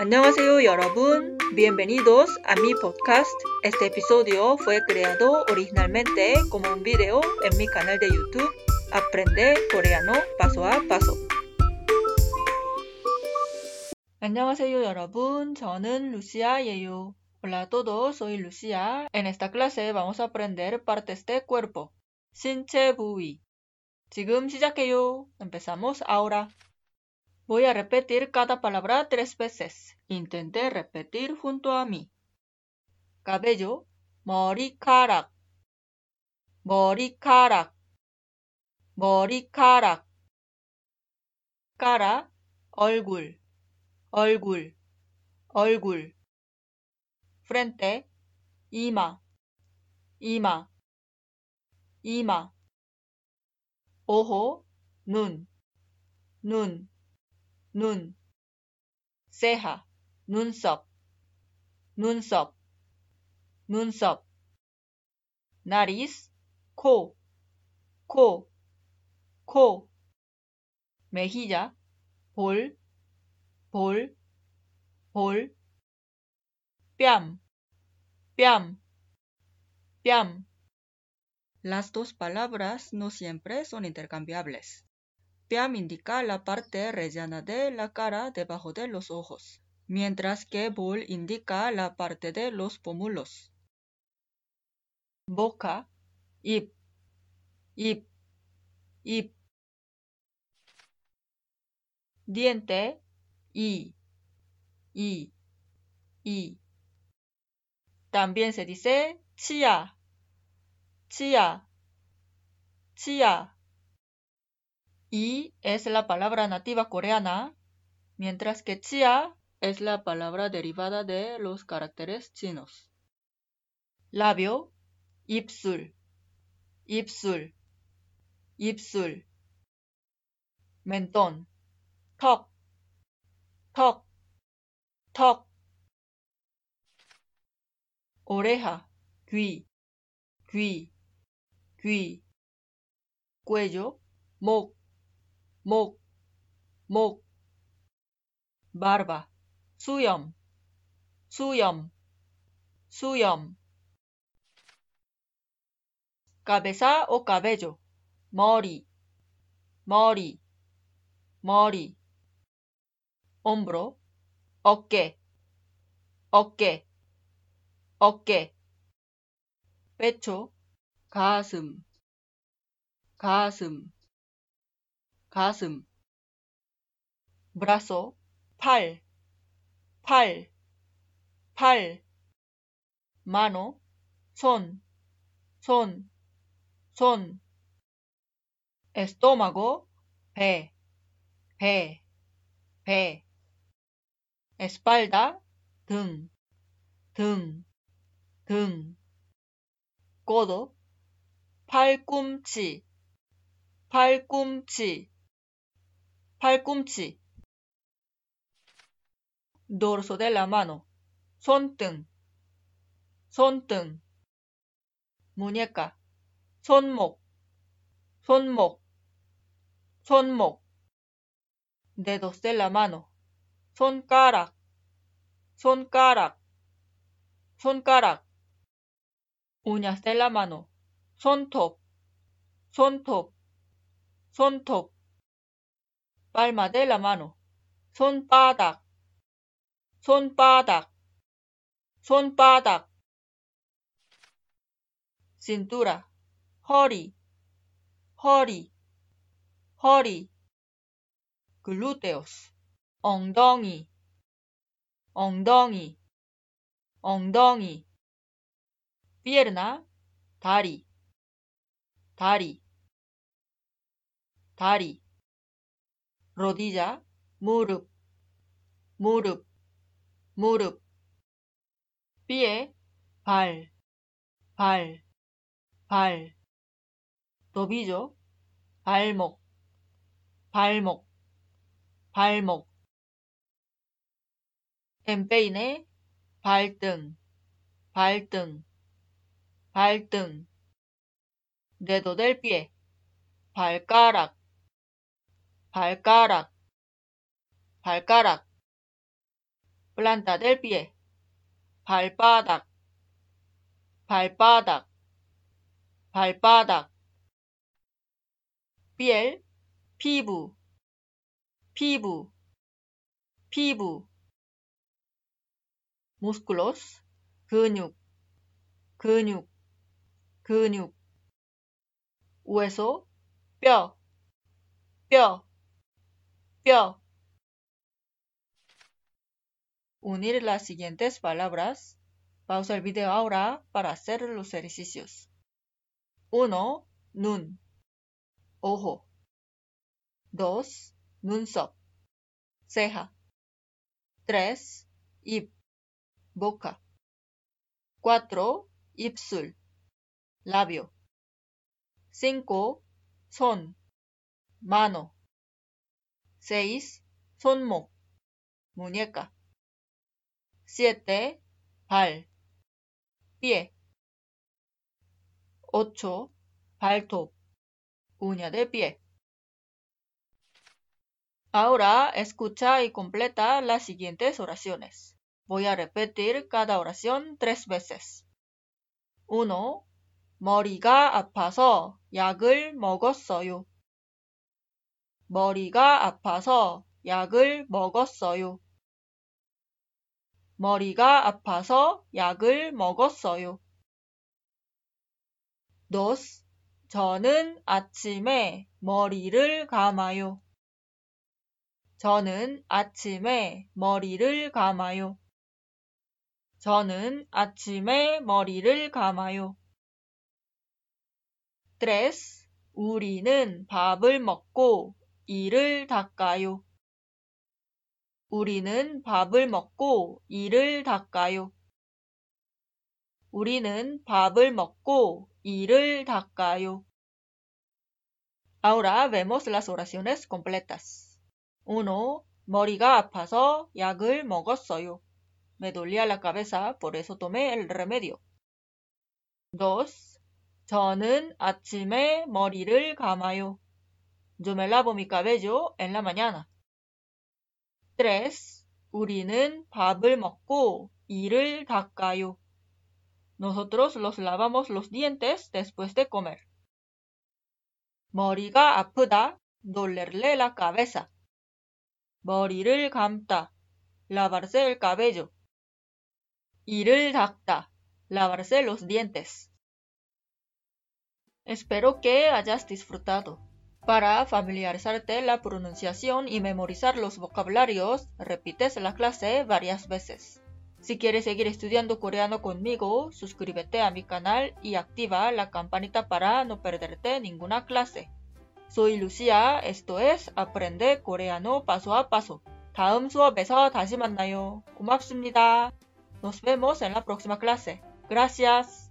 안녕하세요 여러분. Bienvenidos a mi podcast. Este episodio fue creado originalmente como un video en mi canal de YouTube Aprende coreano paso a paso. 안녕하세요 여러분. 저는 루시아예요. Hola a todos, soy Lucia. En esta clase vamos a aprender partes de cuerpo. 신체 부위. 지금 시작해요. Empezamos ahora. Voy a repetir cada palabra 3 veces. Intenté repetir junto a mí. Cabello, 머리카락, 머리카락, 머리카락. Cara, 얼굴, 얼굴, 얼굴. Frente, 이마, 이마, 이마. Ojo, 눈, 눈, 눈. Ceja, 눈썹, 눈썹, 눈썹. Nariz, 코, 코, 코. Mejilla, 볼, 볼, 볼. 뺨, 뺨, 뺨. Las dos palabras no siempre son intercambiables. Piam indica la parte rellena de la cara debajo de los ojos, mientras que bol indica la parte de los pómulos. Boca, ip, ip, ip. Diente, i, i, i. También se dice chía, chía, chía. I es la palabra nativa coreana, mientras que chia es la palabra derivada de los caracteres chinos. Labio, 입술, 입술, 입술. Mentón, 턱, 턱, 턱. Oreja, 귀, 귀, 귀. Cuello, 목, 목, 목. Barba, 수염, 수염, 수염. Cabeza o cabello, 머리, 머리, 머리. Hombro, 어깨, 어깨, 어깨. Pecho, 가슴, 가슴, 가슴. brazo, 팔, 팔, 팔. mano, 손, 손, 손. estómago, 배, 배, 배. espalda, 등, 등, 등. codo, 팔꿈치, 팔꿈치, 팔꿈치. dorso de la mano, 손등, 손등. muñeca, 손목, 손목, 손목. dedos de la mano, 손가락, 손가락, 손가락. uñas de la mano, 손톱, 손톱, 손톱. palma de la mano, 손바닥, 손바닥, 손바닥. cintura, 허리, 허리, 허리. glúteos, 엉덩이, 엉덩이, 엉덩이. pierna, 다리, 다리, 다리. rodilla, 무릎, 무릎, 무릎. pie, 발, 발, 발. tobillo, 발목, 발목, 발목. empeine, 발등, 발등, 발등. dedo del pie, 발가락, 발가락, 발가락. planta del pie, 발바닥, 발바닥, 발바닥. piel, 피부, 피부, 피부. músculos, 근육, 근육, 근육. hueso, 뼈, 뼈, 뼈. Unir las siguientes palabras. Pausa el video ahora para hacer los ejercicios. 1. Nun. Ojo. 2. Nunsop. Ceja. 3. Ib. Boca. 4. Ipsul. Labio. 5. Son. Mano. 6. Sonmok. Muñeca. 7. 발, pie. 8. 발톱, uña de pie. Ahora escucha y completa las siguientes oraciones. Voy a repetir cada oración 3 veces. 1. 머리가 아파서 약을 먹었어요. 머리가 아파서 약을 먹었어요. 머리가 아파서 약을 먹었어요. 2. 저는 아침에 머리를 감아요. 저는 아침에 머리를 감아요. 저는 아침에 머리를 감아요. 3. 우리는 밥을 먹고 이를 닦아요. 우리는 밥을 먹고 이를 닦아요. 우리는 밥을 먹고 이를 닦아요. Ahora vemos las oraciones completas. 1. 머리가 아파서 약을 먹었어요. Me dolía la cabeza, por eso tomé el remedio. 2. 저는 아침에 머리를 감아요. Yo me lavo mi cabello en la mañana. 3. 우리는 밥을 먹고 이를 닦아요. Nosotros nos lavamos los dientes después de comer. 머리가 아프다, dolerle la cabeza. 머리를 감다, lavarse el cabello. 이를 닦다, lavarse los dientes. Espero que hayas disfrutado. Para familiarizarte la pronunciación y memorizar los vocabularios, repites la clase varias veces. Si quieres seguir estudiando coreano conmigo, suscríbete a mi canal y activa la campanita para no perderte ninguna clase. Soy Lucia, esto es Aprende coreano paso a paso. 다음 수업에서 다시 만나요. 고맙습니다. Nos vemos en la próxima clase. Gracias.